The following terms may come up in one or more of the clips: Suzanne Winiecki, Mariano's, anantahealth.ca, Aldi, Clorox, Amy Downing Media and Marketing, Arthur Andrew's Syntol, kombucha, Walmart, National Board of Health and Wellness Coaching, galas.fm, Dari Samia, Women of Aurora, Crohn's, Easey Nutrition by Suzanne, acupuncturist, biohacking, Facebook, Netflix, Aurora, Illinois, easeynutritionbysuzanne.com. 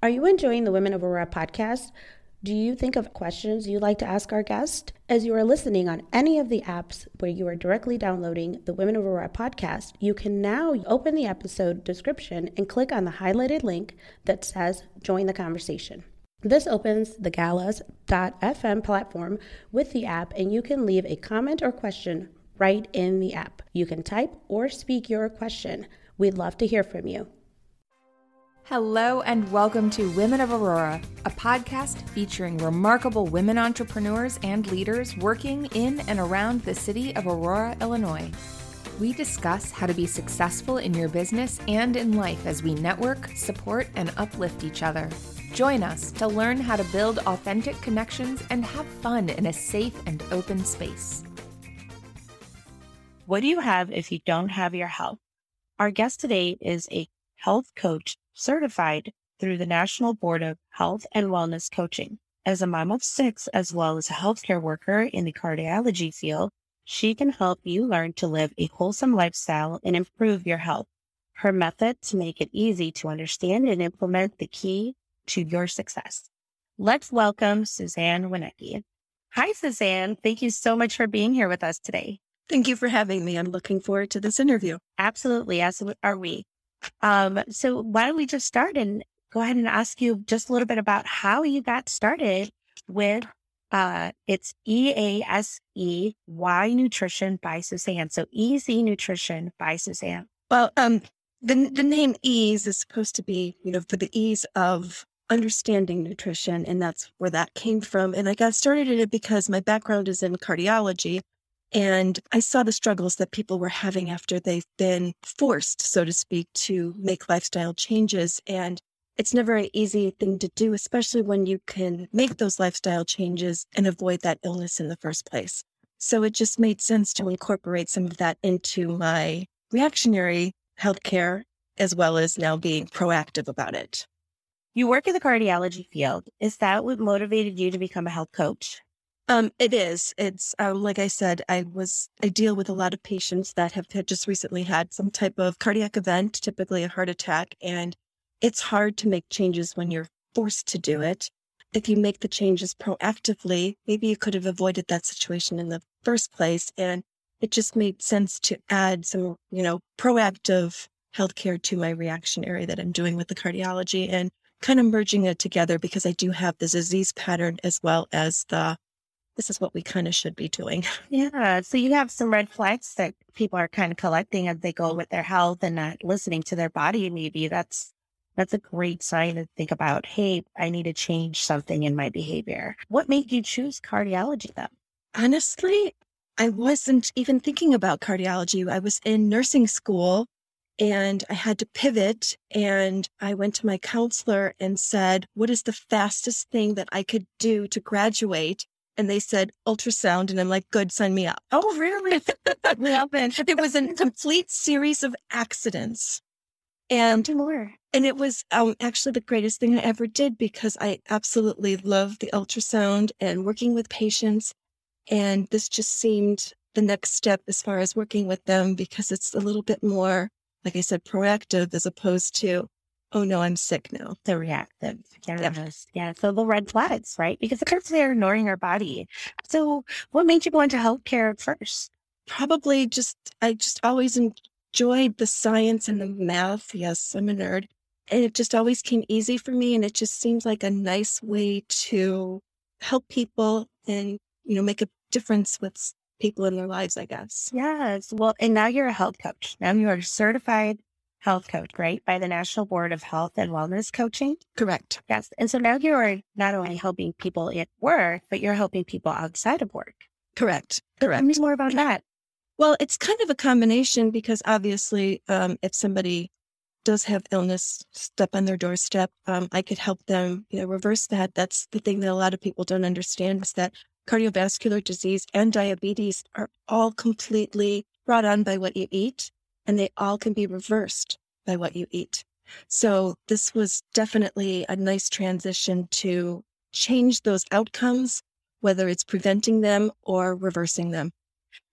Are you enjoying the Women of Aurora podcast? Do you think of questions you'd like to ask our guest? As you are listening on any of the apps where you are directly downloading the Women of Aurora podcast, you can now open the episode description and click on the highlighted link that says Join the Conversation. This opens the galas.fm platform with the app, and you can leave a comment or question right in the app. You can type or speak your question. We'd love to hear from you. Hello and welcome to Women of Aurora, a podcast featuring remarkable women entrepreneurs and leaders working in and around the city of Aurora, Illinois. We discuss how to be successful in your business and in life as we network, support, and uplift each other. Join us to learn how to build authentic connections and have fun in a safe and open space. What do you have if you don't have your health? Our guest today is a health coach certified through the National Board of Health and Wellness Coaching. As a mom of six, as well as a healthcare worker in the cardiology field, she can help you learn to live a wholesome lifestyle and improve your health. Her methods make it easy to understand and implement the key to your success. Let's welcome Suzanne Winiecki. Hi, Suzanne. Thank you so much for being here with us today. Thank you for having me. I'm looking forward to this interview. Absolutely. As are we. So why don't we just start and go ahead and ask you just a little bit about how you got started with it's Easey Nutrition by Suzanne. So Easey Nutrition by Suzanne. Well, the name ease is supposed to be, for the ease of understanding nutrition, and that's where that came from. And I got started in it because my background is in cardiology. And I saw the struggles that people were having after they've been forced, so to speak, to make lifestyle changes. And it's never an easy thing to do, especially when you can make those lifestyle changes and avoid that illness in the first place. So it just made sense to incorporate some of that into my reactionary healthcare, as well as now being proactive about it. You work in the cardiology field. Is that what motivated you to become a health coach? It is. It's like I said, I deal with a lot of patients that have just recently had some type of cardiac event, typically a heart attack, and it's hard to make changes when you're forced to do it. If you make the changes proactively, maybe you could have avoided that situation in the first place. And it just made sense to add some, proactive healthcare to my reactionary that I'm doing with the cardiology and kind of merging it together because I do have this disease pattern as well as this is what we kind of should be doing. Yeah. So you have some red flags that people are kind of collecting as they go with their health and not listening to their body. Maybe that's a great sign to think about. Hey, I need to change something in my behavior. What made you choose cardiology though? Honestly, I wasn't even thinking about cardiology. I was in nursing school and I had to pivot, and I went to my counselor and said, what is the fastest thing that I could do to graduate? And they said, ultrasound. And I'm like, good, sign me up. Oh, really? What happened? It was a complete series of accidents. And it was actually the greatest thing I ever did because I absolutely love the ultrasound and working with patients. And this just seemed the next step as far as working with them because it's a little bit more, like I said, proactive as opposed to, oh no, I'm sick now. They're reactive. Yeah. So the red flags, right? Because they're ignoring our body. So what made you go into healthcare at first? Probably I always enjoyed the science and the math. Yes, I'm a nerd. And it just always came easy for me. And it just seems like a nice way to help people and, make a difference with people in their lives, I guess. Yes. Well, and now you're a health coach. Now you are certified health coach, right? By the National Board of Health and Wellness Coaching? Correct. Yes. And so now you are not only helping people at work, but you're helping people outside of work. Correct. Tell me more about that. Well, it's kind of a combination because obviously if somebody does have illness step on their doorstep, I could help them reverse that. That's the thing that a lot of people don't understand is that cardiovascular disease and diabetes are all completely brought on by what you eat. And they all can be reversed by what you eat. So this was definitely a nice transition to change those outcomes, whether it's preventing them or reversing them.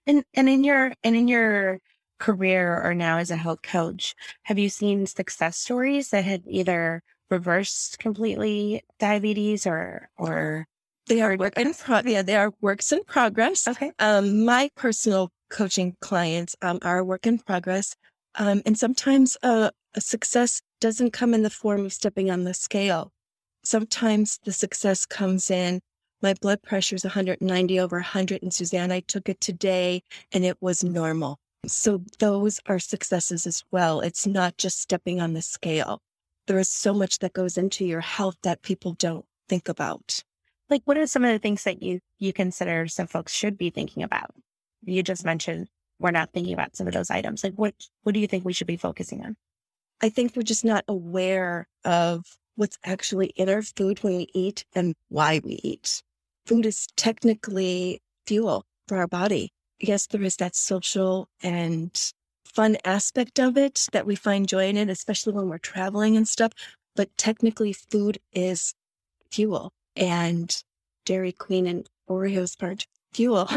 And in your career or now as a health coach, have you seen success stories that had either reverse completely diabetes or? They are works in progress. Okay. My personal coaching clients are a work in progress. And sometimes a success doesn't come in the form of stepping on the scale. Sometimes the success comes in, my blood pressure is 190 over 100. And Suzanne, I took it today and it was normal. So those are successes as well. It's not just stepping on the scale. There is so much that goes into your health that people don't think about. Like, what are some of the things that you consider some folks should be thinking about? You just mentioned we're not thinking about some of those items. Like, what do you think we should be focusing on? I think we're just not aware of what's actually in our food when we eat and why we eat. Food is technically fuel for our body. Yes, there is that social and fun aspect of it that we find joy in it, especially when we're traveling and stuff. But technically, food is fuel. And Dairy Queen and Oreos aren't fuel.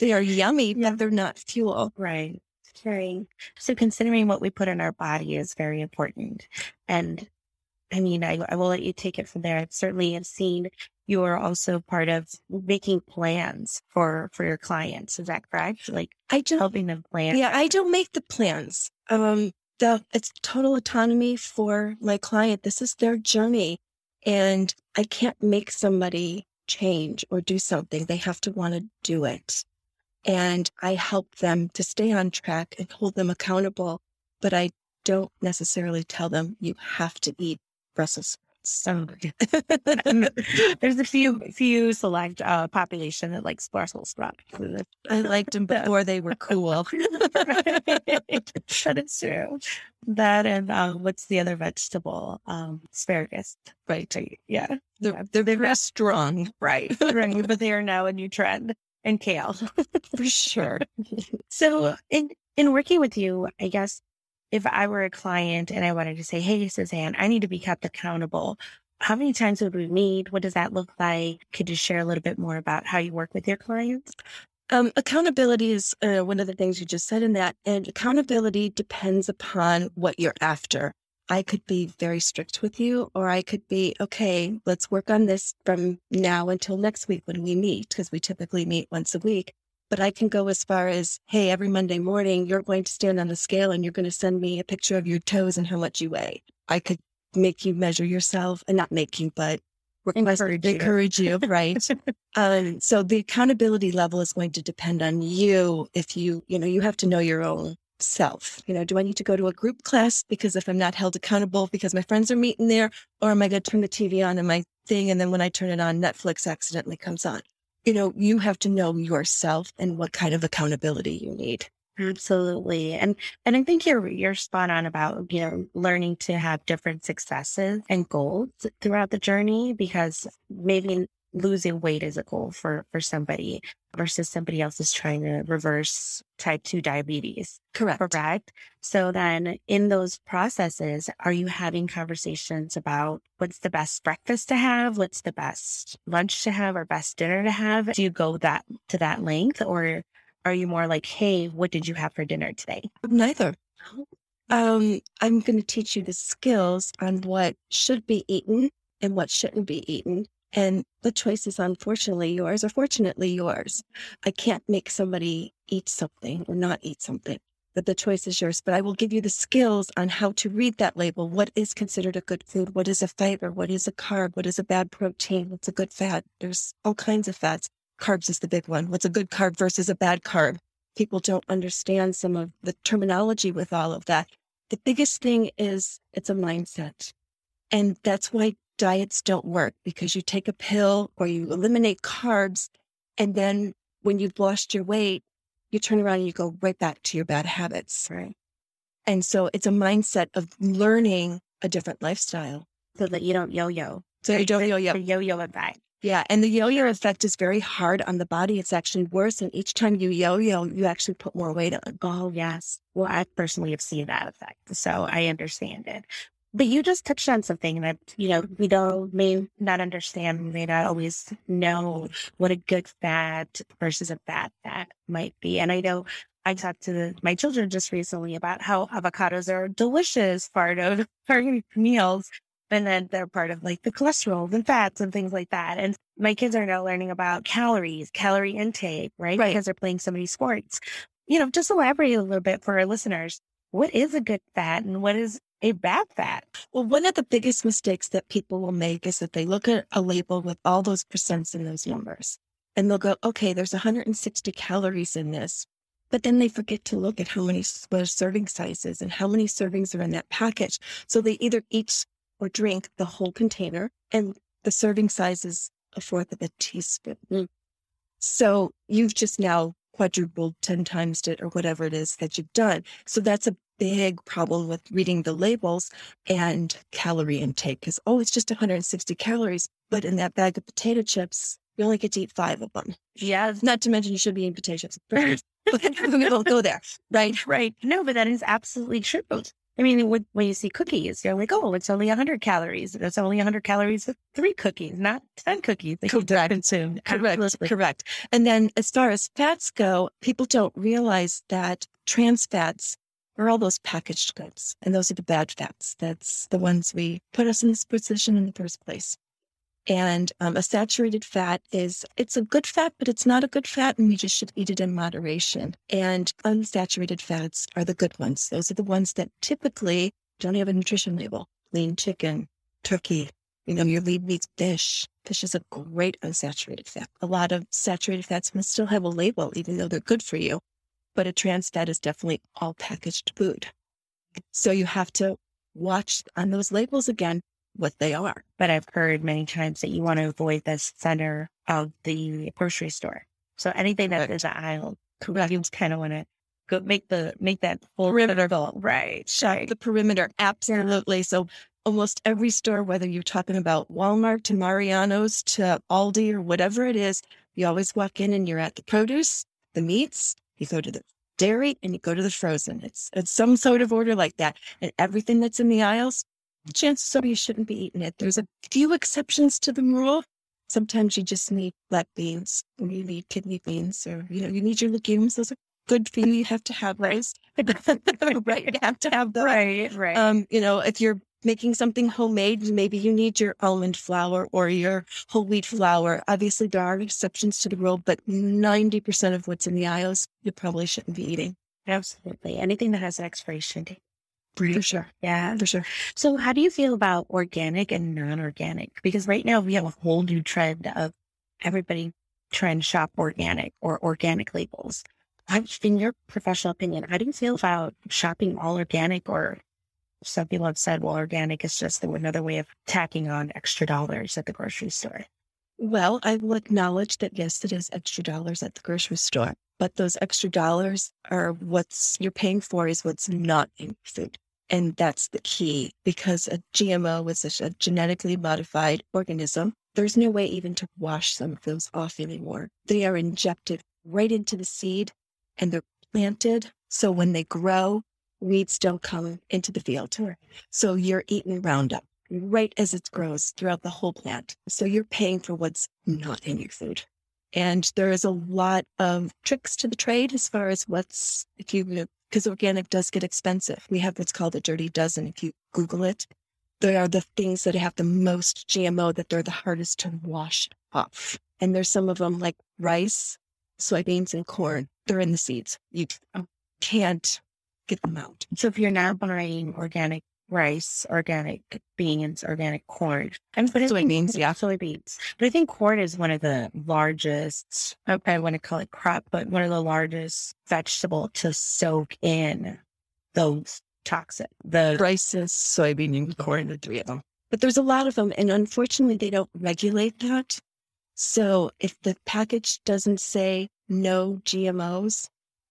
They are yummy, but they're not fuel. Right. Right. So considering what we put in our body is very important. And I mean, I will let you take it from there. I certainly have seen you are also part of making plans for your clients. Is that correct? Like helping them plan. Yeah, I don't make the plans. It's total autonomy for my client. This is their journey. And I can't make somebody change or do something. They have to want to do it. And I help them to stay on track and hold them accountable. But I don't necessarily tell them you have to eat Brussels sprouts. There's a few select population that likes Brussels sprouts. I liked them before they were cool. That is true. That and what's the other vegetable? Asparagus. Right. Yeah. They're less strong. Right. But they are now a new trend. And kale. For sure. So in working with you, I guess if I were a client and I wanted to say, hey, Suzanne, I need to be kept accountable, how many times would we meet? What does that look like? Could you share a little bit more about how you work with your clients? Accountability is one of the things you just said in that. And accountability depends upon what you're after. I could be very strict with you, or I could be, okay, let's work on this from now until next week when we meet, because we typically meet once a week. But I can go as far as, hey, every Monday morning, you're going to stand on a scale and you're going to send me a picture of your toes and how much you weigh. I could make you measure yourself and not make you, but encourage you, right? So the accountability level is going to depend on you. If you have to know your own self. Do I need to go to a group class because if I'm not held accountable because my friends are meeting there, or am I going to turn the TV on in my thing? And then when I turn it on, Netflix accidentally comes on. You have to know yourself and what kind of accountability you need. Absolutely. And I think you're spot on about, learning to have different successes and goals throughout the journey, because maybe losing weight is a goal for somebody versus somebody else is trying to reverse type 2 diabetes. Correct. So then in those processes, are you having conversations about what's the best breakfast to have? What's the best lunch to have or best dinner to have? Do you go to that length, or are you more like, hey, what did you have for dinner today? Neither. I'm going to teach you the skills on what should be eaten and what shouldn't be eaten. And the choice is unfortunately yours or fortunately yours. I can't make somebody eat something or not eat something, but the choice is yours. But I will give you the skills on how to read that label. What is considered a good food? What is a fiber? What is a carb? What is a bad protein? What's a good fat? There's all kinds of fats. Carbs is the big one. What's a good carb versus a bad carb? People don't understand some of the terminology with all of that. The biggest thing is it's a mindset. And that's why diets don't work, because you take a pill or you eliminate carbs, and then when you've lost your weight, you turn around and you go right back to your bad habits. Right. And so it's a mindset of learning a different lifestyle. So that you don't yo-yo. So you don't yo-yo. Yo-yo effect. Yeah. And the yo-yo effect is very hard on the body. It's actually worse. And each time you yo-yo, you actually put more weight on. Oh, yes. Well, I personally have seen that effect. So I understand it. But you just touched on something that, you know, we don't, may not understand, we may not always know what a good fat versus a bad fat might be. And I know I talked to my children just recently about how avocados are a delicious part of our meals. And then they're part of like the cholesterol and fats and things like that. And my kids are now learning about calories, calorie intake, right? Because they're playing so many sports. You know, just elaborate a little bit for our listeners. What is a good fat and what is a bad fat? Well, one of the biggest mistakes that people will make is that they look at a label with all those percents and those numbers. And they'll go, okay, there's 160 calories in this. But then they forget to look at how many serving sizes and how many servings are in that package. So they either eat or drink the whole container, and the serving size is 1/4 teaspoon. Mm. So you've just now quadrupled, 10 times it, or whatever it is that you've done. So that's a big problem with reading the labels and calorie intake, because, oh, it's just 160 calories, but in that bag of potato chips, you only get to eat 5 of them. Yeah. Not to mention you should be eating potato chips. We won't go there. Right. No, but that is absolutely true. I mean, when you see cookies, you're like, oh, it's only 100 calories. It's only 100 calories with 3 cookies, not 10 cookies. Correct. And then as far as fats go, people don't realize that trans fats are all those packaged goods. And those are the bad fats. That's the ones we put us in this position in the first place. And a saturated fat it's a good fat, but it's not a good fat, and we just should eat it in moderation. And unsaturated fats are the good ones. Those are the ones that typically don't have a nutrition label. Lean chicken, turkey, your lean meat fish. Fish is a great unsaturated fat. A lot of saturated fats must still have a label, even though they're good for you. But a trans fat is definitely all packaged food. So you have to watch on those labels again what they are. But I've heard many times that you want to avoid the center of the grocery store. So anything that is an aisle, you kind of want to go make that whole perimeter. Right. Shut the perimeter. Absolutely. Yeah. So almost every store, whether you're talking about Walmart to Mariano's to Aldi or whatever it is, you always walk in and you're at the produce, the meats, you go to the dairy, and you go to the frozen. It's some sort of order like that. And everything that's in the aisles, chances are you shouldn't be eating it. There's a few exceptions to the rule. Sometimes you just need black beans, or you need kidney beans, or you need your legumes. Those are good for you. You have to have those. Right, you have to have those. Right. If you're making something homemade, maybe you need your almond flour or your whole wheat flour. Obviously, there are exceptions to the rule, but 90% of what's in the aisles, you probably shouldn't be eating. Absolutely, anything that has an expiration date. For sure. Yeah, for sure. So how do you feel about organic and non-organic? Because right now we have a whole new trend of everybody trying to shop organic or organic labels. In your professional opinion, how do you feel about shopping all organic? Or some people have said, well, organic is just another way of tacking on extra dollars at the grocery store. Well, I will acknowledge that, yes, it is extra dollars at the grocery store, but those extra dollars are what's you're paying for is what's not in food. And that's the key, because a GMO is a genetically modified organism. There's no way even to wash some of those off anymore. They are injected right into the seed and they're planted. So when they grow, weeds don't come into the field. So you're eating Roundup right as it grows throughout the whole plant. So you're paying for what's not in your food. And there is a lot of tricks to the trade as far as because organic does get expensive. We have what's called a dirty dozen. If you Google it, they are the things that have the most GMO that they're the hardest to wash off. And there's some of them like rice, soybeans, and corn. They're in the seeds. You can't get them out. So if you're not buying organic rice, organic beans, organic corn. Soybeans. But I think corn is one of the largest, I want to call it crop, but one of the largest vegetable to soak in those toxic. The rice, soybean, and corn, the 3 of them. But there's a lot of them, and unfortunately, they don't regulate that. So if the package doesn't say no GMOs,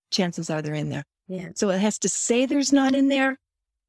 chances are they're in there. Yeah. So it has to say there's not in there,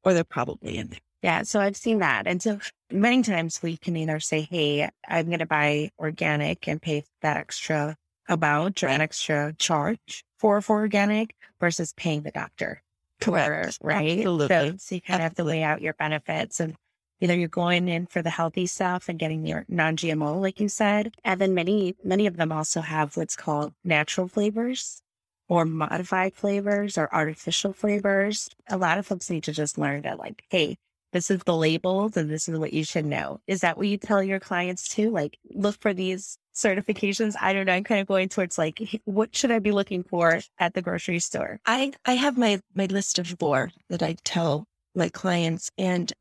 or they're probably in there. Yeah, so I've seen that. And so many times we can either say, hey, I'm going to buy organic and pay that extra amount or an extra charge for organic versus paying the doctor. Correct. Right? Absolutely. So you kind of have to weigh out your benefits, and either you're going in for the healthy stuff and getting your non-GMO, like you said, and then many of them also have what's called natural flavors or modified flavors or artificial flavors. A lot of folks need to just learn that, like, hey, this is the labels and this is what you should know. Is that what you tell your clients too? Like, look for these certifications? I don't know. I'm kind of going towards like, what should I be looking for at the grocery store? I have my list of 4 that I tell my clients, and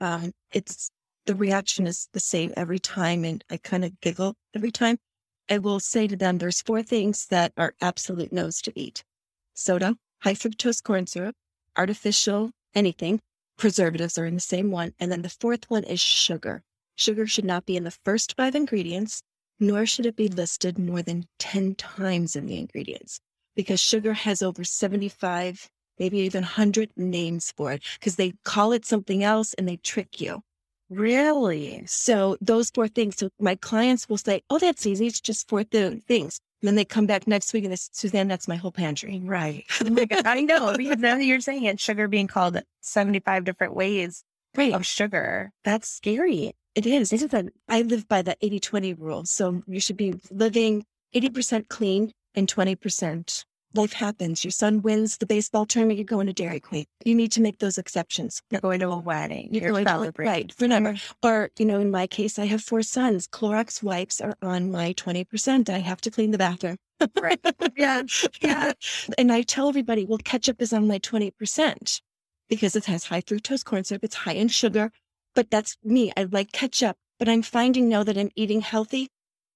it's the reaction is the same every time, and I kind of giggle every time. I will say to them, there's 4 things that are absolute no's to eat: soda, high fructose corn syrup, artificial anything, preservatives are in the same one, and then the 4th one is sugar. Sugar should not be in the first 5 ingredients, nor should it be listed more than 10 times in the ingredients, because sugar has over 75, maybe even 100 names for it, because they call it something else and they trick you. Really? So those 4 things, so my clients will say, oh, that's easy. It's just 4 things. And then they come back next week and they say, Suzanne, that's my whole pantry. Right. Oh my God, I know, because now that you're saying it, sugar being called 75 different ways of sugar. That's scary. It is. I live by the 80-20 rule. So you should be living 80% clean and 20%. Life happens. Your son wins the baseball tournament. You're going to Dairy Queen. You need to make those exceptions. You're going to a wedding. You're celebrating. Right. Remember. Or, in my case, I have 4 sons. Clorox wipes are on my 20%. I have to clean the bathroom. Right. Yeah. And I tell everybody, well, ketchup is on my 20% because it has high fructose corn syrup. It's high in sugar. But that's me. I like ketchup, but I'm finding now that I'm eating healthy,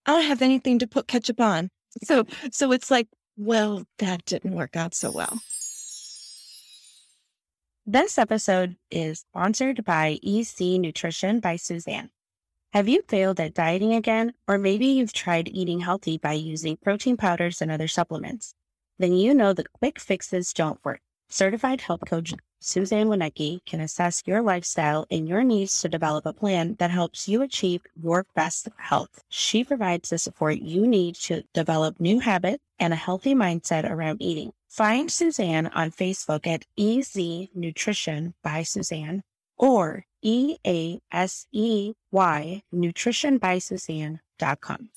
I don't have anything to put ketchup on. So it's like, well, that didn't work out so well. This episode is sponsored by Easey Nutrition by Suzanne. Have you failed at dieting again? Or maybe you've tried eating healthy by using protein powders and other supplements. Then you know the quick fixes don't work. Certified health coach Suzanne Winiecki can assess your lifestyle and your needs to develop a plan that helps you achieve your best health. She provides the support you need to develop new habits and a healthy mindset around eating. Find Suzanne on Facebook at Easey Nutrition by Suzanne or easeynutritionbysuzanne.com.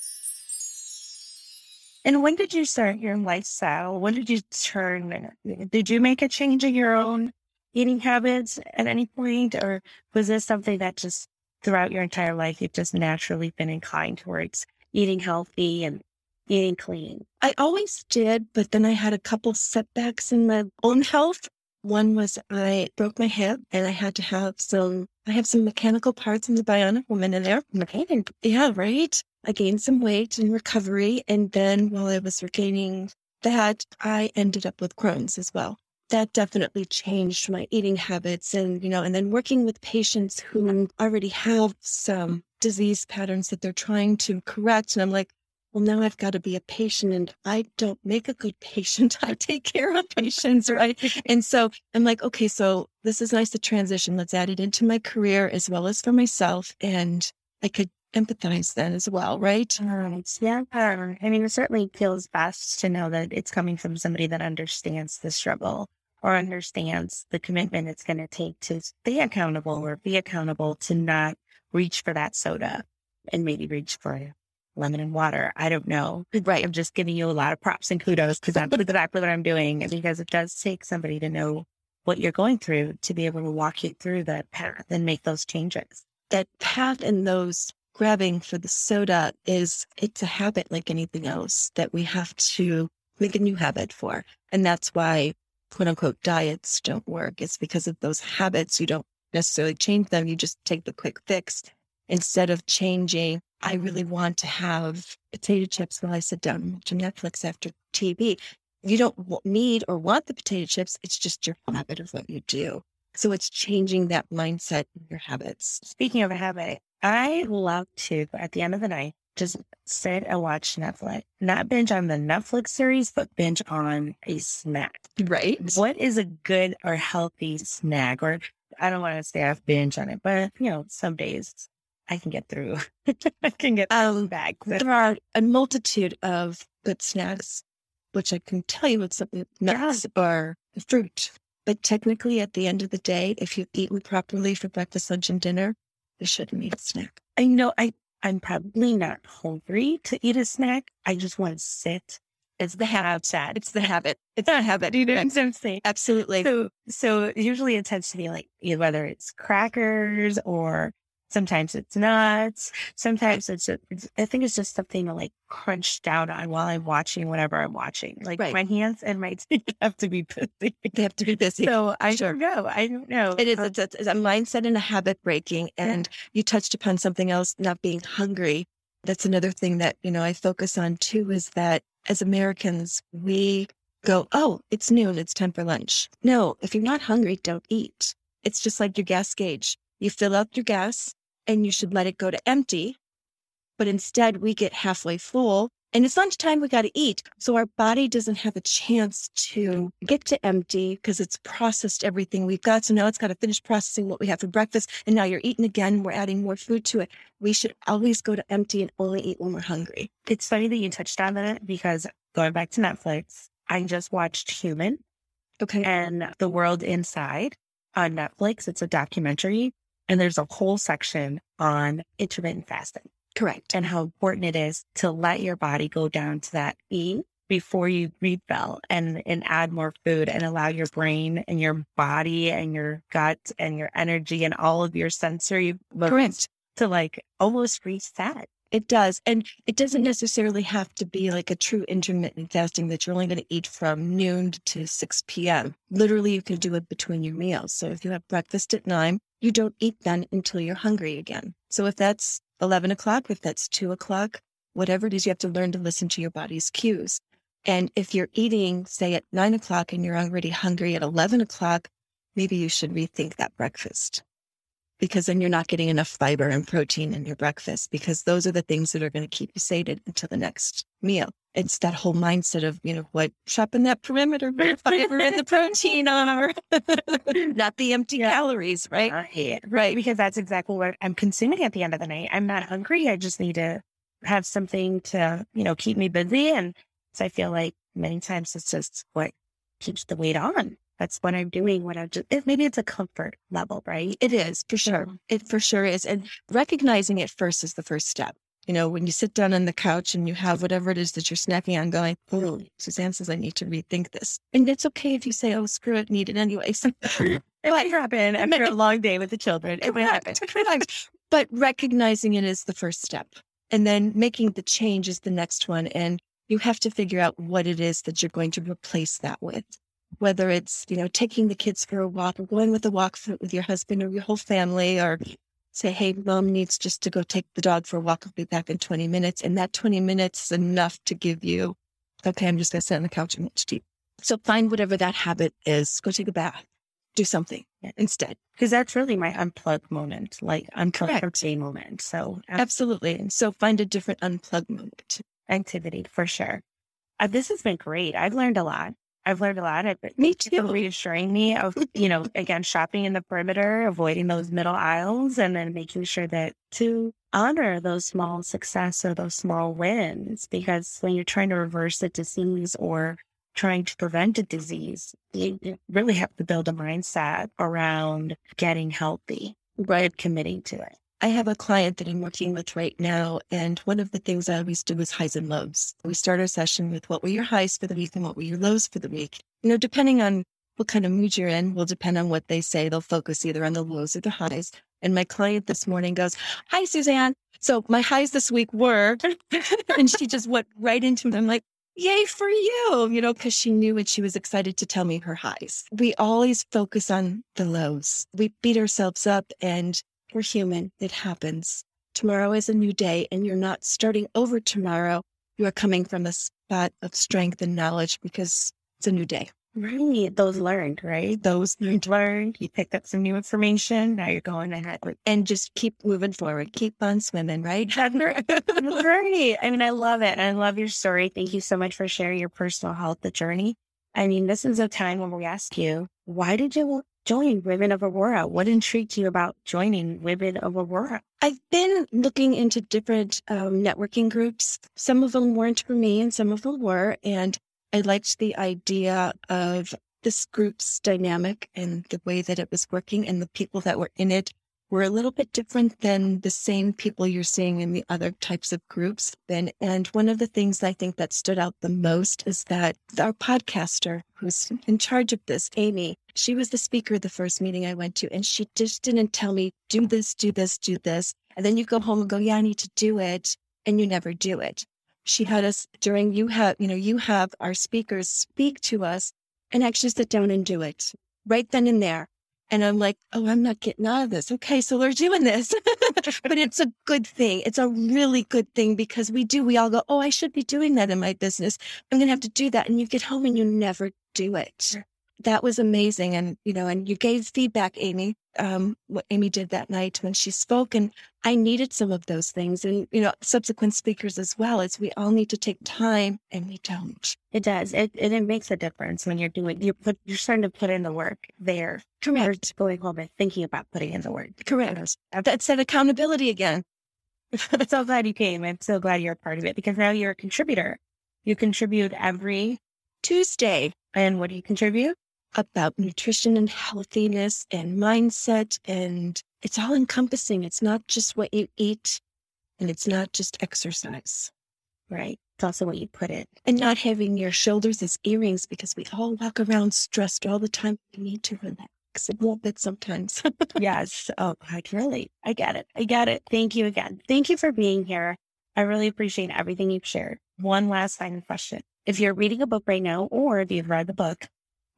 And when did you start your lifestyle? When did you turn? Did you make a change in your own eating habits at any point, or was this something that just throughout your entire life you've just naturally been inclined towards eating healthy and eating clean? I always did, but then I had a couple setbacks in my own health. One was I broke my hip, and I had to have some mechanical parts in the Bionic Woman in there. Okay. Yeah, right. I gained some weight in recovery, and then while I was regaining that, I ended up with Crohn's as well. That definitely changed my eating habits, and, and then working with patients who already have some disease patterns that they're trying to correct. And I'm like, well, now I've got to be a patient, and I don't make a good patient. I take care of patients, right? And so I'm like, okay, so this is nice to transition. Let's add it into my career as well as for myself. And I could empathize then as well, right? Yeah. I mean, it certainly feels best to know that it's coming from somebody that understands the struggle or understands the commitment it's going to take to stay accountable or be accountable, to not reach for that soda and maybe reach for lemon and water. I don't know. Right. I'm just giving you a lot of props and kudos because that's exactly what I'm doing, because it does take somebody to know what you're going through to be able to walk you through that path and make those changes. That path and those grabbing for the soda it's a habit like anything else that we have to make a new habit for. And that's why, quote unquote, diets don't work. It's because of those habits. You don't necessarily change them. You just take the quick fix instead of changing. I really want to have potato chips while I sit down and watch Netflix after TV. You don't need or want the potato chips. It's just your habit of what you do. So it's changing that mindset in your habits. Speaking of a habit, I love to, at the end of the night, just sit and watch Netflix. Not binge on the Netflix series, but binge on a snack. Right. What is a good or healthy snack? Or I don't want to say I've binge on it, but, some days I can get through. I can get back. There are a multitude of good snacks, which I can tell you with something nuts or fruit. But technically, at the end of the day, if you've eaten properly for breakfast, lunch, and dinner, you shouldn't eat a snack. I know I'm probably not hungry to eat a snack. I just want to sit. It's the habit. It's the habit. You know what I'm saying? Absolutely. So usually it tends to be like, whether it's crackers or sometimes it's nuts. Sometimes I think it's just something to like crunch down on while I'm watching whatever I'm watching. Like right. My hands and my teeth have to be busy. They have to be busy. So I don't know. It is it's a mindset and a habit breaking. And you touched upon something else, not being hungry. That's another thing that, I focus on too, is that as Americans, we go, oh, it's noon, it's time for lunch. No, if you're not hungry, don't eat. It's just like your gas gauge. You fill up your gas and you should let it go to empty. But instead, we get halfway full and it's lunchtime, we got to eat. So our body doesn't have a chance to get to empty because it's processed everything we've got. So now it's got to finish processing what we have for breakfast. And now you're eating again. We're adding more food to it. We should always go to empty and only eat when we're hungry. It's funny that you touched on that because going back to Netflix, I just watched Human. Okay. And The World Inside on Netflix. It's a documentary. And there's a whole section on intermittent fasting. Correct. And how important it is to let your body go down to that E before you refill and add more food and allow your brain and your body and your gut and your energy and all of your sensory correct to like almost reset. It does. And it doesn't necessarily have to be like a true intermittent fasting that you're only going to eat from noon to 6 p.m. Literally, you can do it between your meals. So if you have breakfast at 9, you don't eat then until you're hungry again. So if that's 11 o'clock, if that's 2 o'clock, whatever it is, you have to learn to listen to your body's cues. And if you're eating, say, at 9 o'clock and you're already hungry at 11 o'clock, maybe you should rethink that breakfast. Because then you're not getting enough fiber and protein in your breakfast, because those are the things that are going to keep you sated until the next meal. It's that whole mindset of, what, shopping that perimeter, fiber and the protein are, not the empty calories, right? Yeah. Right. Because that's exactly what I'm consuming at the end of the night. I'm not hungry. I just need to have something to, keep me busy. And so I feel like many times it's just what keeps the weight on. That's what I'm doing when I'm maybe it's a comfort level, right? It is, for sure. It for sure is. And recognizing it first is the first step. When you sit down on the couch and you have whatever it is that you're snacking on going, oh, Suzanne says I need to rethink this. And it's okay if you say, oh, screw it, need it anyway. It might happen after a long day with the children. It might happen. But recognizing it is the first step. And then making the change is the next one. And you have to figure out what it is that you're going to replace that with. Whether it's, taking the kids for a walk or going with a walk with your husband or your whole family, or say, hey, mom needs just to go take the dog for a walk. I'll be back in 20 minutes. And that 20 minutes is enough to give you, okay, I'm just going to sit on the couch and watch TV. So find whatever that habit is. Go take a bath. Do something instead. Because that's really my unplug moment, like unplug for day moment. So absolutely. And so find a different unplug moment. Activity, for sure. This has been great. I've learned a lot. Me too. Reassuring me of, again, shopping in the perimeter, avoiding those middle aisles, and then making sure that to honor those small success or those small wins, because when you're trying to reverse a disease or trying to prevent a disease, you really have to build a mindset around getting healthy, right? Committing to it. I have a client that I'm working with right now, and one of the things I always do is highs and lows. We start our session with what were your highs for the week and what were your lows for the week. Depending on what kind of mood you're in will depend on what they say. They'll focus either on the lows or the highs. And my client this morning goes, hi, Suzanne. So my highs this week were, and she just went right into them. I'm like, yay for you, because she knew and she was excited to tell me her highs. We always focus on the lows. We beat ourselves up, and we're human. It happens. Tomorrow is a new day, and you're not starting over tomorrow. You are coming from a spot of strength and knowledge because it's a new day. Right. Those learned, right? You picked up some new information. Now you're going ahead. And just keep moving forward. Keep on swimming, right? Right. I mean, I love it. I love your story. Thank you so much for sharing your personal health, the journey. I mean, this is a time when we ask you, why did you join Women of Aurora? What intrigued you about joining Women of Aurora? I've been looking into different networking groups. Some of them weren't for me and some of them were. And I liked the idea of this group's dynamic and the way that it was working and the people that were in it were a little bit different than the same people you're seeing in the other types of groups. And one of the things I think that stood out the most is that our podcaster who's in charge of this, Amy, she was the speaker at the first meeting I went to, and she just didn't tell me, do this, do this, do this. And then you go home and go, yeah, I need to do it. And you never do it. She had us during, you have our speakers speak to us and actually sit down and do it right then and there. And I'm like, oh, I'm not getting out of this. Okay, so we're doing this. But it's a good thing. It's a really good thing because we all go, oh, I should be doing that in my business. I'm going to have to do that. And you get home and you never do it. That was amazing. And, and you gave feedback, Amy, what Amy did that night when she spoke. And I needed some of those things and, subsequent speakers as well, as we all need to take time and we don't. It does. It makes a difference when you're starting to put in the work there. Correct. Or just going home and thinking about putting in the work. Correct. That's that accountability again. I'm so glad you came. I'm so glad you're a part of it because now you're a contributor. You contribute every Tuesday. And what do you contribute? About nutrition and healthiness and mindset, and it's all encompassing. It's not just what you eat and it's not just exercise, right? It's also what you put in. And not having your shoulders as earrings because we all walk around stressed all the time. We need to relax a little bit sometimes. Yes. Oh, I can relate. I got it. Thank you again. Thank you for being here. I really appreciate everything you've shared. One last final question. If you're reading a book right now, or if you've read the book,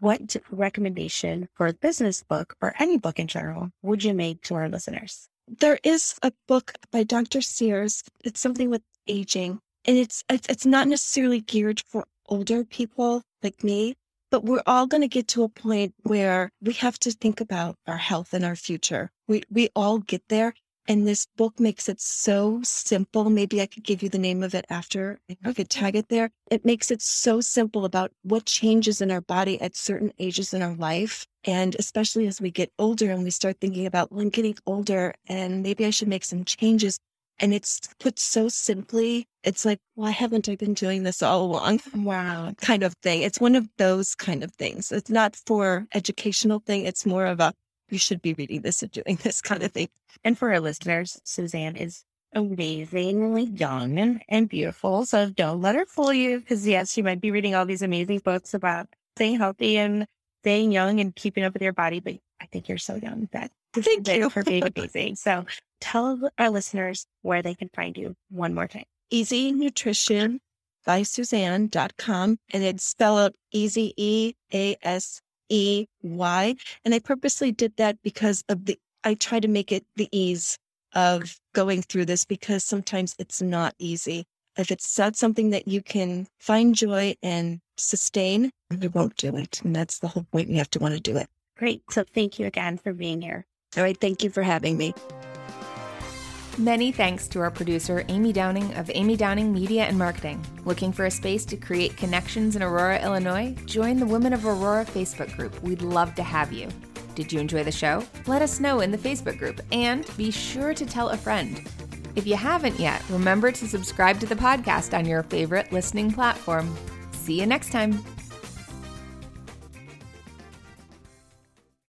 what recommendation for a business book or any book in general would you make to our listeners? There is a book by Dr. Sears. It's something with aging, and it's not necessarily geared for older people like me, but we're all going to get to a point where we have to think about our health and our future. We all get there. And this book makes it so simple. Maybe I could give you the name of it after. I could tag it there. It makes it so simple about what changes in our body at certain ages in our life. And especially as we get older and we start thinking about, well, I'm getting older and maybe I should make some changes. And it's put so simply. It's like, why haven't I been doing this all along? Wow. Kind of thing. It's one of those kind of things. It's not for educational thing. It's more of a, you should be reading this and doing this kind of thing. And for our listeners, Suzanne is amazingly young and beautiful. So don't let her fool you because, yes, she might be reading all these amazing books about staying healthy and staying young and keeping up with your body. But I think you're so young that thank you for being amazing. So tell our listeners where they can find you one more time. easeynutritionbysuzanne.com. And it's spelled out easy, EASEY. And I purposely did that because I try to make it the ease of going through this because sometimes it's not easy. If it's not something that you can find joy and sustain, you won't do it. And that's the whole point. You have to want to do it. Great. So thank you again for being here. All right. Thank you for having me. Many thanks to our producer, Amy Downing of Amy Downing Media and Marketing. Looking for a space to create connections in Aurora, Illinois? Join the Women of Aurora Facebook group. We'd love to have you. Did you enjoy the show? Let us know in the Facebook group and be sure to tell a friend. If you haven't yet, remember to subscribe to the podcast on your favorite listening platform. See you next time.